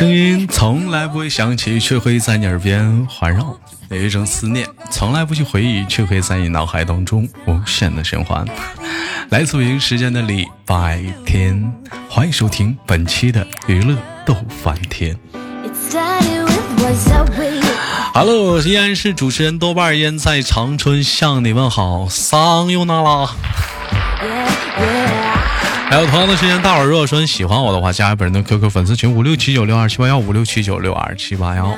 声音从来不会响起，却会在你耳边环绕。有一种思念从来不去回忆，却会在你脑海当中无限的循环。来自北京时间的礼拜天，欢迎收听本期的娱乐逗翻天。哈喽，依然是主持人豆瓣烟在长春向你问好，桑又那拉。还有同样的时间，大伙儿如果说喜欢我的话，加本人的 QQ 粉丝群567962781567962781。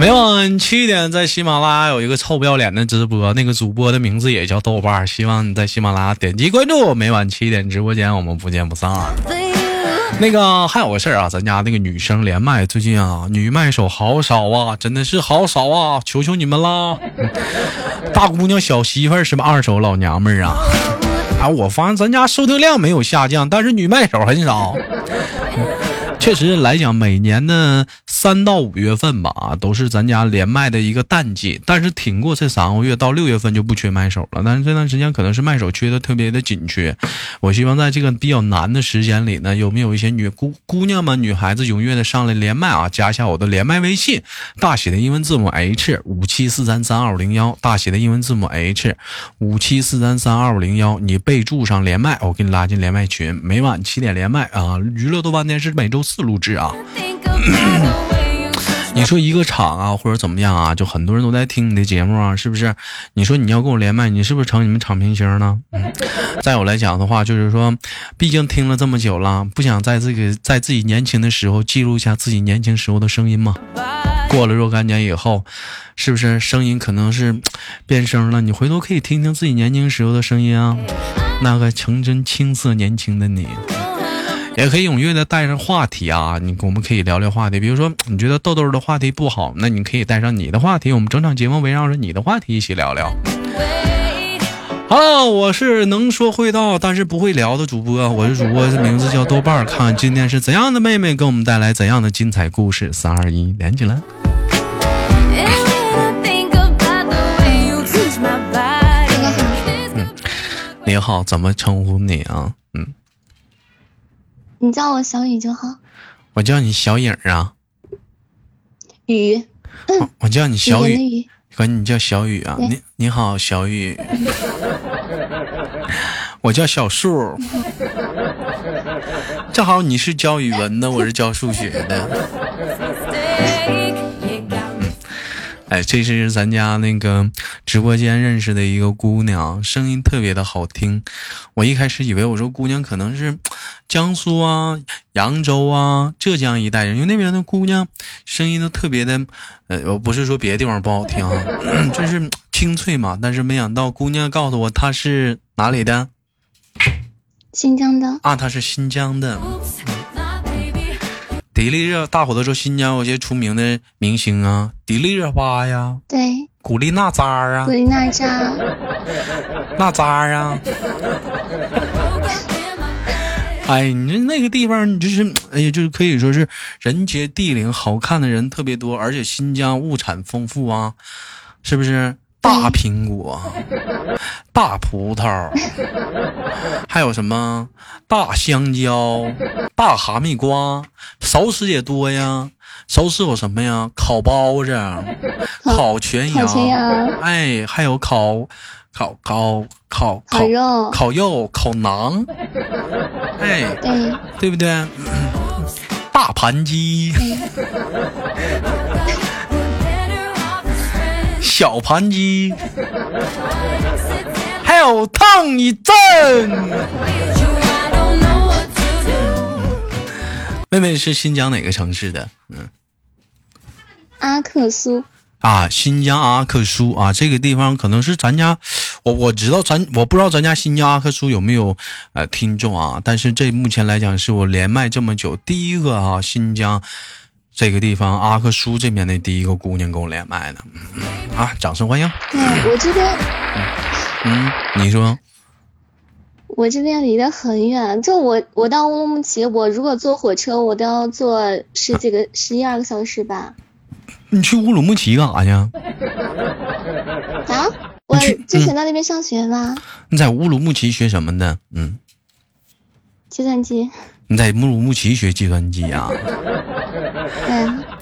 每晚7点在喜马拉雅有一个臭不要脸的直播，那个主播的名字也叫豆瓣，希望你在喜马拉雅点击关注。每晚7点直播间，我们不见不散啊。那个还有个事儿啊，咱家那个女生连麦最近啊，女麦手好少啊，真的是好少啊，求求你们啦！大姑娘小媳妇儿是不是二手老娘们儿啊？我发现咱家收听量没有下降，但是女卖手很少。确实来讲，每年的3到5月份吧，都是咱家连麦的一个淡季。但是挺过这3个月到6月份就不缺卖手了。但是这段时间可能是卖手缺的特别的紧缺。我希望在这个比较难的时间里呢，有没有一些姑娘们、女孩子踊跃的上来连麦啊？加一下我的连麦微信，大写的英文字母 H574332501，大写的英文字母 H574332501，你备注上连麦，我给你拉进连麦群。每晚7点连麦啊，娱乐豆瓣天是每周4录制啊。你说一个场啊或者怎么样啊，就很多人都在听你的节目啊，是不是？你说你要跟我连麦，你是不是成你们场明星呢？在我来讲的话，就是说毕竟听了这么久了，不想在自己年轻的时候记录一下自己年轻时候的声音嘛。过了若干年以后，是不是声音可能是变声了，你回头可以听听自己年轻时候的声音啊，那个成真青涩年轻的你。也可以踊跃的带上话题啊，我们可以聊聊话题，比如说你觉得豆豆的话题不好，那你可以带上你的话题，我们整场节目围绕着你的话题一起聊聊。Hello， 我是能说会道但是不会聊的主播，我是主播，名字叫豆瓣，看今天是怎样的妹妹给我们带来怎样的精彩故事。321连起来。你好，怎么称呼你啊？你叫我小雨就好。我叫你小影啊。雨。我叫你小雨。管你叫小雨啊。你好，小雨。我叫小树。正好你是教语文的，我是教数学的。哎，这是咱家那个直播间认识的一个姑娘，声音特别的好听。我一开始以为，我说姑娘可能是江苏啊、扬州啊、浙江一带人，因为那边的姑娘声音都特别的，我不是说别的地方不好听啊，就是清脆嘛。但是没想到姑娘告诉我她是哪里的，新疆的啊，她是新疆的。迪丽热大伙都说新疆有些出名的明星啊，迪丽热巴呀，对，古力娜扎啊，古力娜扎，娜扎啊。哎，你那个地方，你就是，哎呀，就是可以说是人杰地灵，好看的人特别多，而且新疆物产丰富啊，是不是？大苹果，大葡萄，还有什么大香蕉、大哈密瓜，熟食也多呀。熟食有什么呀？烤包子、烤全羊，哎，还有烤肉、烤馕，哎，对不对？大盘鸡。小盘鸡，还有烫一阵。妹妹是新疆哪个城市的？阿克苏啊，新疆阿克苏啊，这个地方可能是咱家，我不知道咱家新疆阿克苏有没有听众啊，但是这目前来讲是我连麦这么久第一个啊，新疆。这个地方阿克苏这边的第一个姑娘跟我连麦的啊，掌声欢迎。对，我这边你说我这边离得很远，就我到乌鲁木齐，我如果坐火车我都要坐11-12个小时吧。你去乌鲁木齐干啥去啊？我之前到那边上学吧。你在乌鲁木齐学什么的？计算机。你在乌鲁木齐学计算机啊？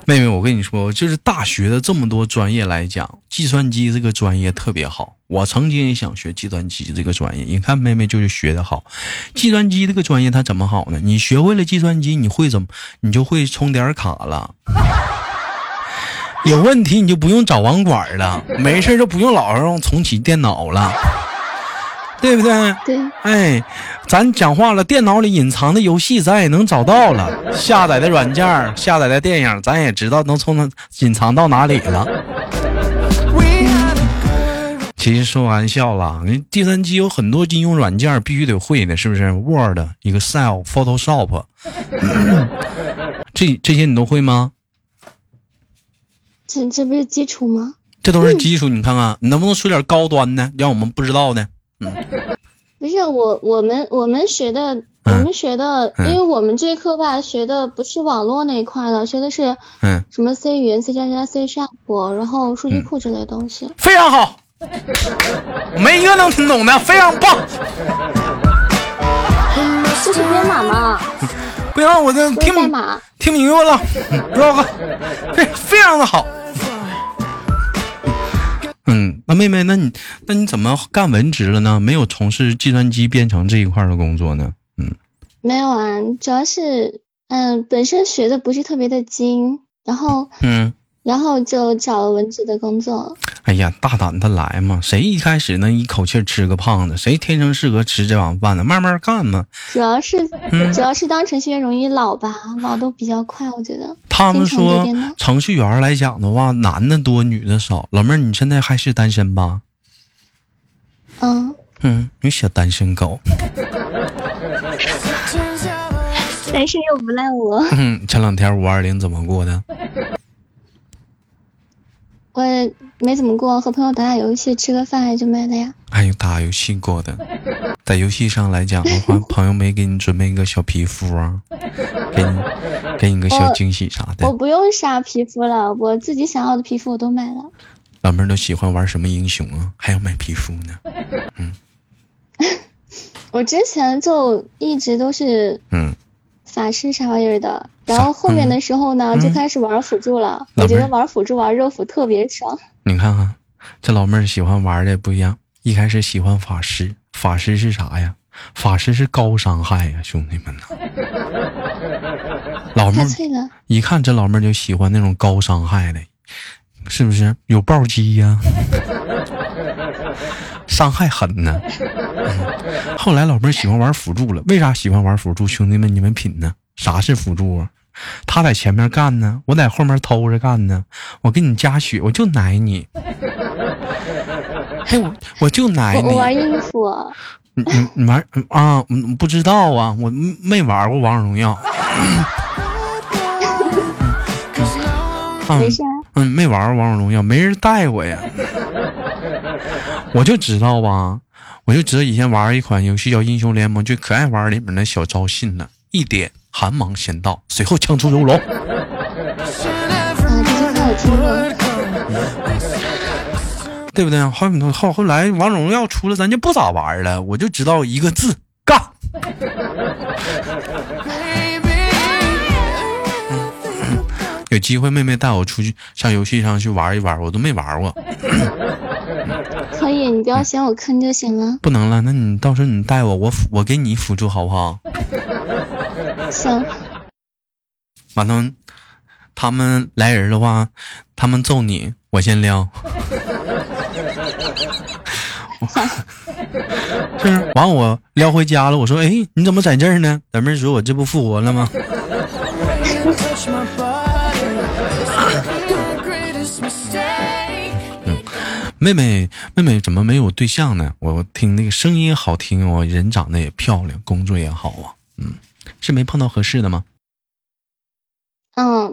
妹妹，我跟你说，就是大学的这么多专业来讲，计算机这个专业特别好。我曾经也想学计算机这个专业，你看妹妹就是学得好。计算机这个专业它怎么好呢？你学会了计算机，你就会充点卡了。有问题你就不用找网管了，没事就不用老让重启电脑了。对不对？对。哎，咱讲话了，电脑里隐藏的游戏咱也能找到了，下载的软件、下载的电影，咱也知道能从隐藏到哪里了。其实说玩笑了，计算机有很多应用软件必须得会的，是不是 ？Word、Excel、Photoshop， 这些你都会吗？这不是基础吗？这都是基础，你看看你能不能说点高端呢？让我们不知道呢？不是我们学的、因为我们这课吧学的不是网络那一块的，学的是什么 C 语言、C 加加、C 上火，然后数据库之类的东西。非常好，没一个能听懂的，非常棒。就是编码嘛。不行，我这听明白了，不要非常的好。那妹妹，那你怎么干文职了呢？没有从事计算机编程这一块的工作呢？没有啊，主要是本身学的不是特别的精，然后就找了文职的工作。哎呀，大胆的来嘛！谁一开始能一口气吃个胖子？谁天生适合吃这碗饭呢？慢慢干嘛。主要是当程序员容易老吧，老都比较快，我觉得。他们说程序员来讲的话，男的多，女的少。老妹儿，你现在还是单身吧？你小单身狗。单身又不赖我。前两天520怎么过的？我也没怎么过，和朋友打打游戏，吃个饭也就没了呀。哎呦，打游戏过的，在游戏上来讲的话，朋友没给你准备一个小皮肤啊，给你个小惊喜啥的。我不用啥皮肤了，我自己想要的皮肤我都买了。老妹儿都喜欢玩什么英雄啊？还要买皮肤呢？我之前就一直都是法师啥玩意儿的。然后后面的时候呢，就开始玩辅助了。我觉得玩辅助玩肉辅特别爽。你看看，这老妹儿喜欢玩的不一样。一开始喜欢法师，法师是啥呀？法师是高伤害呀，兄弟们呐！老妹儿一看这老妹儿就喜欢那种高伤害的，是不是？有暴击呀，伤害狠呢。后来老妹儿喜欢玩辅助了，为啥喜欢玩辅助？兄弟们，你们品呢？啥是辅助啊？他在前面干呢，我在后面偷着干呢。我给你加血，我就奶你。嘿，我就奶你。我玩衣服。你玩啊？不知道啊，我没玩过王者荣耀。没事。没玩过王者荣耀，没人带我呀。我就知道吧，我就知道以前玩一款游戏叫《英雄联盟》，就可爱玩里面的小招信了，一点寒芒先到，随后枪出如龙。对不对？后来王者荣耀出了，咱就不咋玩了。我就知道一个字，干。有机会妹妹带我出去上游戏上去玩一玩，我都没玩过。可以，你不要嫌我坑就行了。不能了，那你到时候你带我，我给你辅助好不好？行。马东，他们来人的话，他们揍你，我先撩。就是完我撩回家了，我说：“哎，你怎么在这儿呢？”咱们说我这不复活了吗？妹妹怎么没有对象呢？我听那个声音好听，我人长得也漂亮，工作也好啊。是没碰到合适的吗？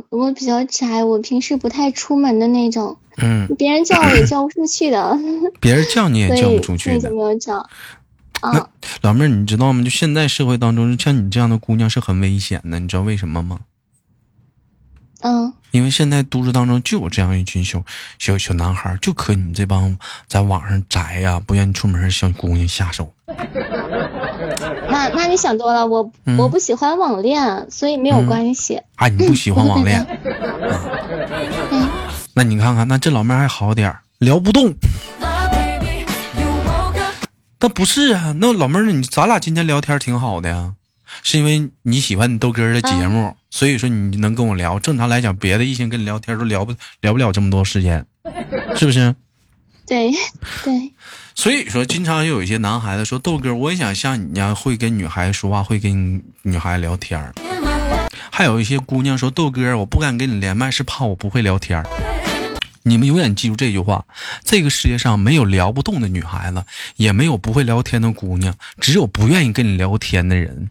我比较宅，我平时不太出门的那种。别人叫我也叫不出去的。别人叫你也叫不出去的。所以没有叫。老妹儿，你知道吗？就现在社会当中，像你这样的姑娘是很危险的，你知道为什么吗？因为现在都市当中就有这样一群小男孩，就可你们这帮在网上宅呀、不愿意出门的小姑娘下手。那你想多了，我不喜欢网恋，所以没有关系。啊，你不喜欢网恋？嗯，那你看看，那这老妹还好点儿，聊不动。但不是啊，那老妹儿，你咱俩今天聊天挺好的呀，是因为你喜欢你豆哥的节目，所以说你能跟我聊。正常来讲，别的异性跟你聊天都聊不了这么多时间，是不是？对。所以说，经常有一些男孩子说：“豆哥，我也想像你一样会跟女孩说话，会跟女孩聊天。”还有一些姑娘说：“豆哥，我不敢跟你连麦，是怕我不会聊天。”你们永远记住这句话：这个世界上没有聊不动的女孩子，也没有不会聊天的姑娘，只有不愿意跟你聊天的人。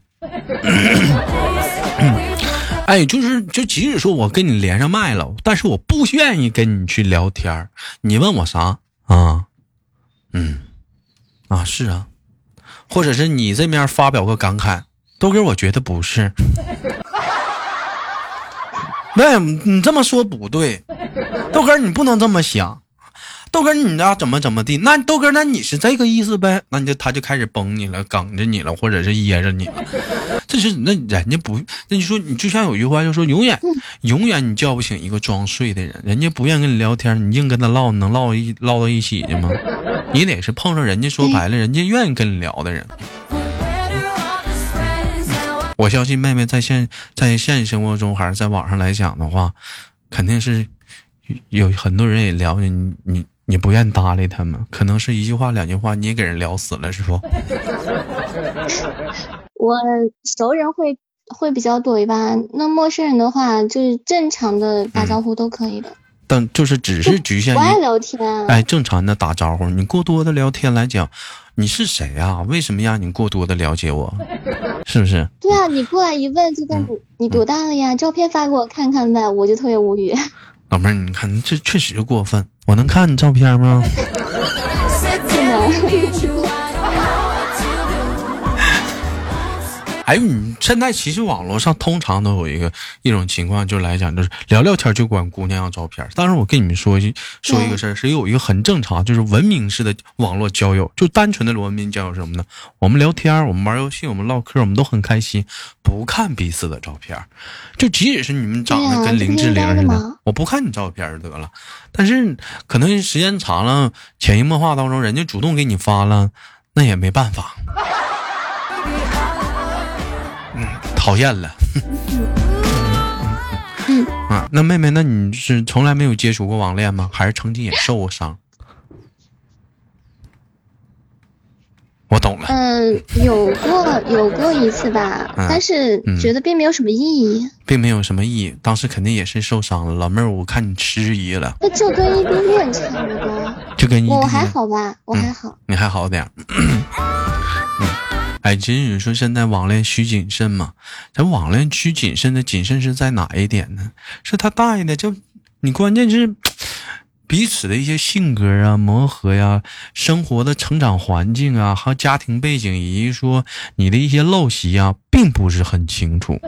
哎，就即使说我跟你连上麦了，但是我不愿意跟你去聊天。你问我啥啊？嗯，啊是啊，或者是你这面发表个感慨，豆哥我觉得不是。喂，你这么说不对，豆哥你不能这么想，豆哥你要怎么地？那豆哥那你是这个意思呗？那你他就开始崩你了，梗着你了，或者是噎着你了。这是那人家不，那你说你就像有句话就说，永远你叫不醒一个装睡的人，人家不愿意跟你聊天，你硬跟他唠，能唠到一起去吗？你得是碰上人家说白了，人家愿意跟你聊的人。我相信妹妹在现实生活中还是在网上来讲的话，肯定是有很多人也聊你不愿搭理他们，可能是一句话两句话你也给人聊死了，是不？我熟人会比较多一般，那陌生人的话就是正常的打招呼都可以的。但就是只是局限于不爱聊天，哎，正常的打招呼，你过多的聊天来讲，你是谁啊？为什么让你过多的了解我？是不是？对啊，你过来一问就问你多大了呀？照片发给我看看呗，我就特别无语。老妹儿，你看这确实过分，我能看你照片吗？哎，你现在其实网络上通常都有一种情况，就来讲就是聊天就管姑娘要照片。但是我跟你们说一个事儿，是有一个很正常，就是文明式的网络交友，就单纯的文明交友什么呢？我们聊天，我们玩游戏，我们唠嗑，我们都很开心，不看彼此的照片。就即使是你们长得跟林志玲似的，我不看你照片得了。但是可能时间长了，潜移默化当中，人家主动给你发了，那也没办法。讨厌了。啊，那妹妹，那你是从来没有接触过网恋吗？还是曾经也受过伤？我懂了。有过一次吧，但是觉得并没有什么意义。并没有什么意义，当时肯定也是受伤了。老妹儿，我看你迟疑了。那就跟异地恋差不多。就跟异地恋。我还好吧，我还好。你还好点。哎，其实你说现在网恋需谨慎嘛？咱网恋需谨慎的谨慎是在哪一点呢？是他大爷的，就你关键是彼此的一些性格啊、磨合呀、生活的成长环境啊，还有家庭背景，以及说你的一些陋习啊，并不是很清楚。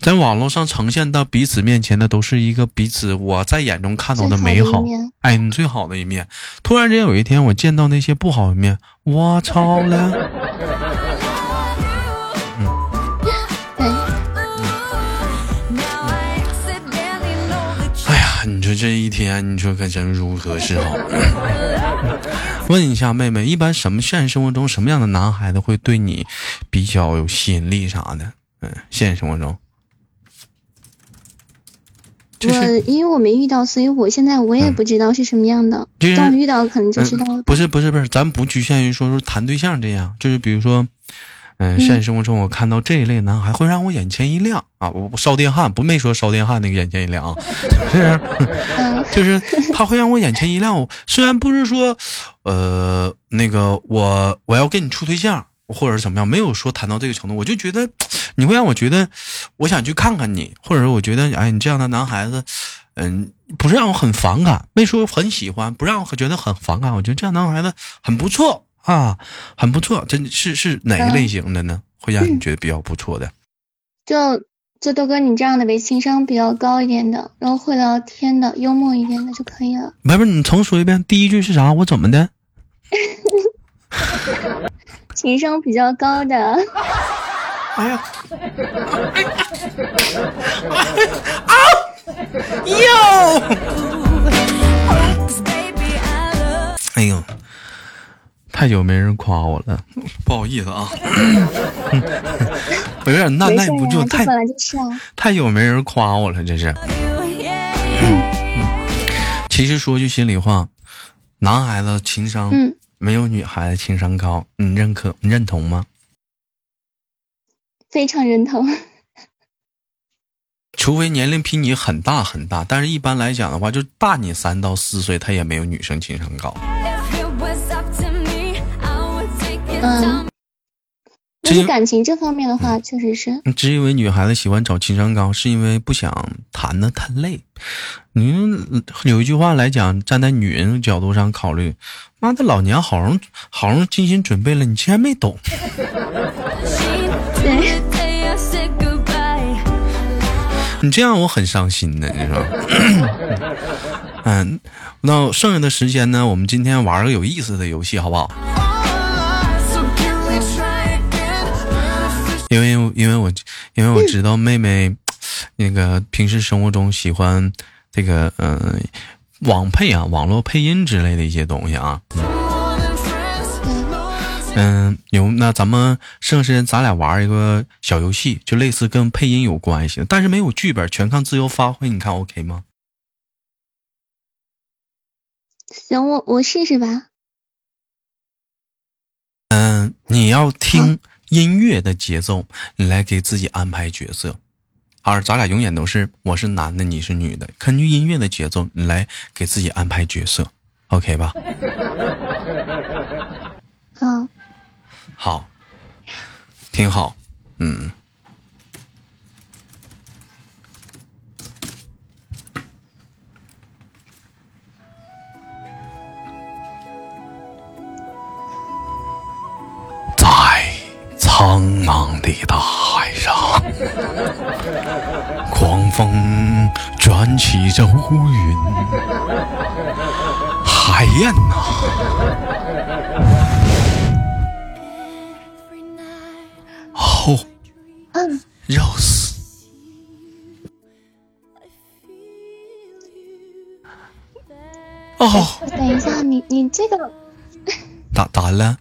在网络上呈现到彼此面前的都是一个彼此我在眼中看到的美好，哎，你最好的一面。突然间有一天我见到那些不好的面，我操了！你说这一天，你说可真如何是好？问一下妹妹，一般现实生活中什么样的男孩子会对你比较有吸引力啥的？现实生活中，因为我没遇到，所以我现在我也不知道是什么样的。就是当遇到可能就知道了。不是，咱不局限于说谈对象这样，就是比如说。现实生活中我看到这一类男孩会让我眼前一亮啊！我烧电焊不没说烧电焊那个眼前一亮啊，是就是他会让我眼前一亮。我虽然不是说，那个我要跟你处对象或者是怎么样，没有说谈到这个程度，我就觉得你会让我觉得我想去看看你，或者说我觉得哎你这样的男孩子，不是让我很反感，没说很喜欢，不让我觉得很反感，我觉得这样男孩子很不错。啊，很不错，真是哪个类型的呢？会让你觉得比较不错的，就豆哥你这样的为情商比较高一点的，然后会聊天的，幽默一点的就可以了。不是，你重说一遍，第一句是啥？我怎么的？情商比较高的。哎呀！啊！哟！哎呦！太久没人夸我了，不好意思啊，我有点耐不住，太久没人夸我了，这是。其实说句心里话，男孩子情商没有女孩子情商高，你认可？你认同吗？非常认同。除非年龄比你很大很大，但是一般来讲的话，就大你3到4岁，他也没有女生情商高。就是感情这方面的话，确实是。只因为女孩子喜欢找情商高，是因为不想谈的太累。你有一句话来讲，站在女人角度上考虑，妈的老娘好容易精心准备了，你竟然没懂。对，你这样我很伤心的，你说。嗯，那剩下的时间呢，我们今天玩个有意思的游戏，好不好？因为我知道妹妹那个平时生活中喜欢这个网配啊，网络配音之类的一些东西啊。那咱们剩时间咱俩玩一个小游戏，就类似跟配音有关系，但是没有剧本，全看自由发挥，你看 OK 吗？行，我试试吧。你要听音乐的节奏，你来给自己安排角色。而咱俩永远都是我是男的，你是女的，根据音乐的节奏，你来给自己安排角色 ，OK 吧？好，好，挺好，嗯。苍茫的大海上，狂风卷起着乌云，海燕啊，哦 Rose 哦，等一下，你这个咋了？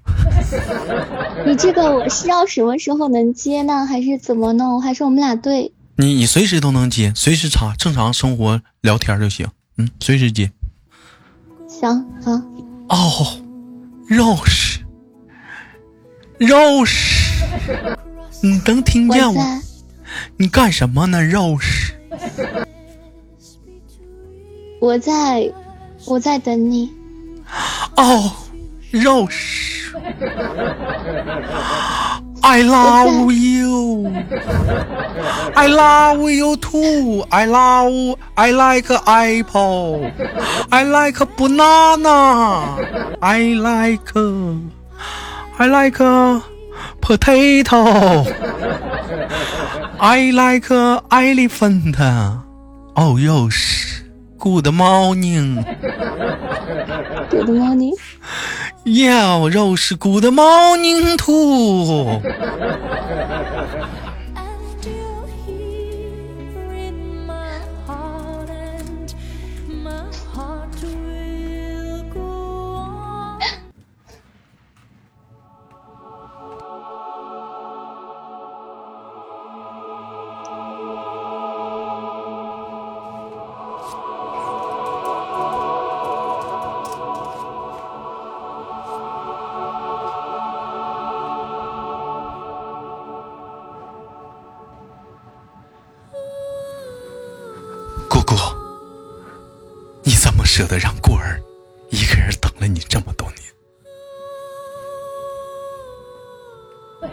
你这个我是要什么时候能接呢？还是怎么弄？还是我们俩对？你随时都能接，随时查正常生活聊天就行。嗯，随时接。行，好。哦，Rose，你能听见我？你干什么呢 ，Rose？ 我在等你。哦。Rose I love you I love you too I like apple I like banana I like potato I like elephant Oh Rose Good morning Good morning Yeah, Rose, good morning too. 舍得让过儿一个人等了你这么多年，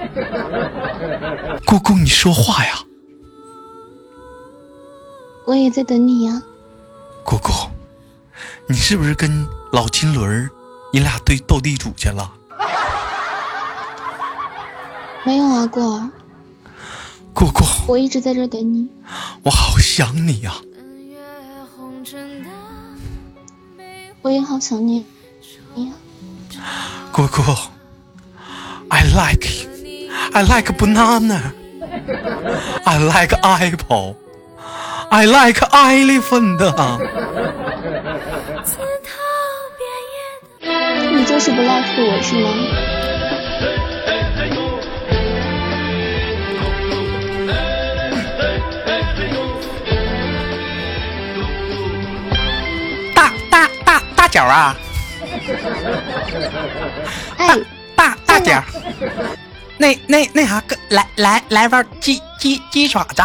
姑姑，你说话呀！我也在等你呀，姑姑，你是不是跟老金轮你俩对斗地主去了？没有啊，过儿。姑姑，我一直在这等你。我好想你呀。我也好想你，姑姑 I like you. I like banana. I like apple. I like elephant. 你就是不 like 我是吗？大脚啊，大脚，那啥，来玩鸡爪子，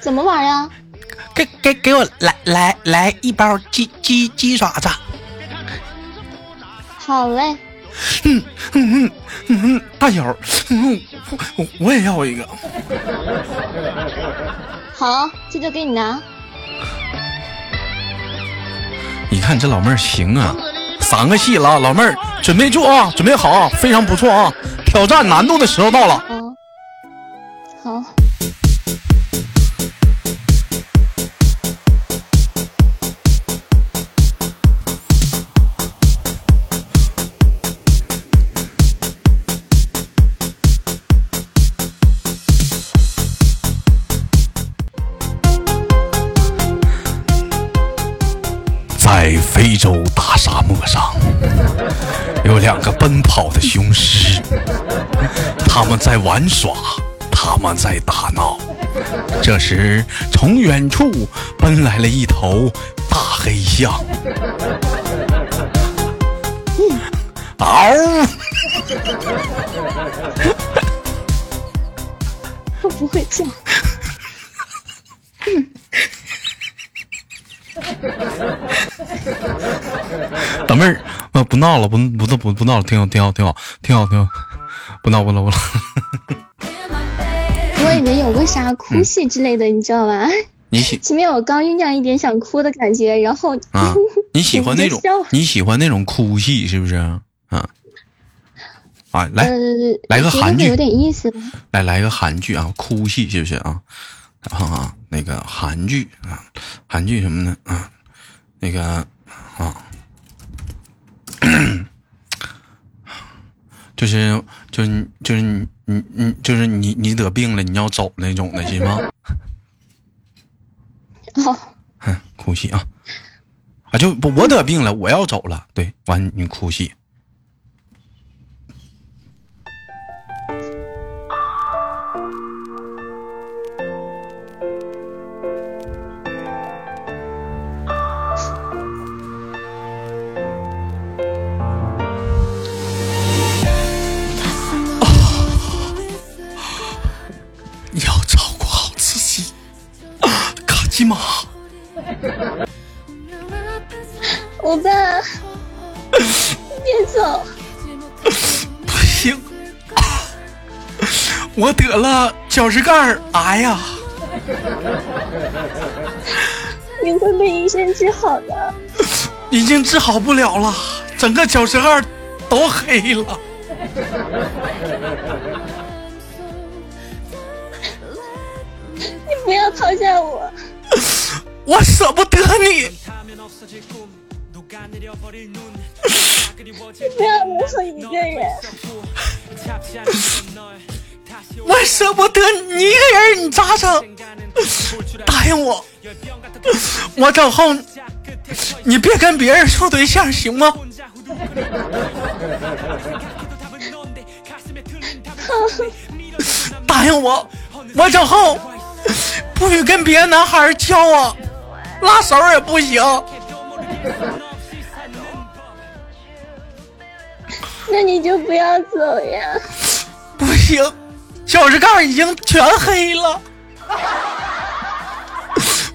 怎么玩呀？给我来一包鸡爪子。好嘞。大脚，我也要一个。好，这就给你拿。你看这老妹儿行啊，3个戏了，老妹儿准备住啊，准备好啊，非常不错啊，挑战难度的时候到了。好。在非洲大沙漠上，有2个奔跑的雄狮，他们在玩耍，他们在打闹。这时，从远处奔来了一头大黑象，嗷！我不会叫。老妹儿，不闹了，不闹了，挺好，不闹了。我以为有个啥哭戏之类的，你知道吧？你前面我刚酝酿一点想哭的感觉，然后啊，你喜欢那种哭戏是不是？来个韩剧，有点意思。来个韩剧啊，哭戏是不是啊？啊，那个韩剧啊，韩剧什么呢？啊，那个啊，就是你得病了，你要走那种的，行吗？好，哭泣啊！啊，就不我得病了，我要走了，对，完你哭泣。鸡妈，我爸，别走！不行，我得了角质盖癌呀！你会被医生治好的，已经治好不了了，整个角质盖都黑了。你不要抛下我。我舍不得你，你不要留我一个人。我舍不得你一个人，你咋整？答应我，我走后你别跟别人处对象，行吗？答应我，我走后。不许跟别的男孩交往，拉手也不行。那你就不要走呀！不行，小石盖已经全黑了，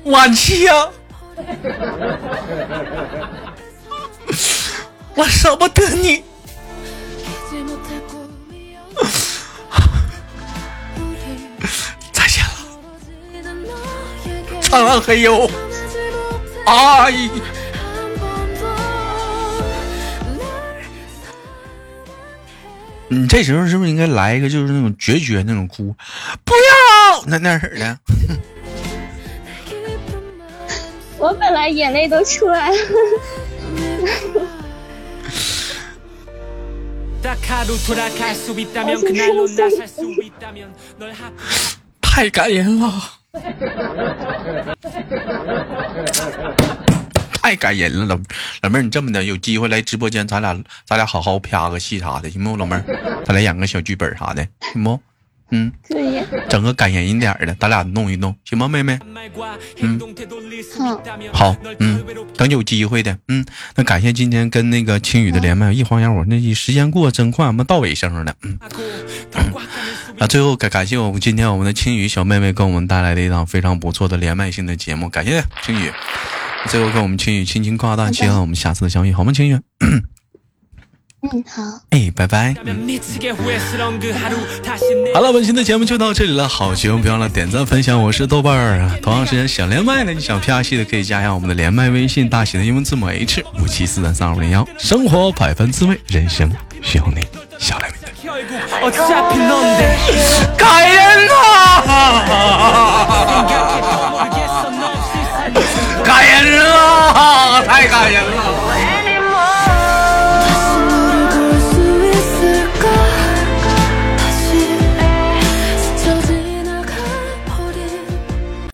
晚期呀、啊！我舍不得你。苍狼黑油，哎，你这时候是不是应该来一个就是那种决那种哭，不要那事儿的？我本来眼泪都出来了。太感人了，太感人了，老妹儿，你这么的，有机会来直播间，咱俩好好啪个戏啥的，行不？老妹儿，咱俩演个小剧本啥的，行不？嗯，整个感人一点的，咱俩弄一弄，行吗，妹妹？嗯，好，嗯，等有机会的，嗯，那感谢今天跟那个青雨的连麦，一晃眼我那时间过真快，我们到尾声了，啊，最后感谢我们今天我们的青雨小妹妹跟我们带来的一档非常不错的连麦性的节目，感谢青雨，最后跟我们青雨轻轻挂断，希望我们下次的相遇，好吗，青雨？嗯，好，哎，拜拜。好了，本期的节目就到这里了，好节目不要忘了点赞分享，我是豆瓣儿。同样时间想连麦的，你想啪戏的可以加一下我们的连麦微信，大写的英文字母 H574332501。生活百般滋味，人生需要你。小来宾，感人啊！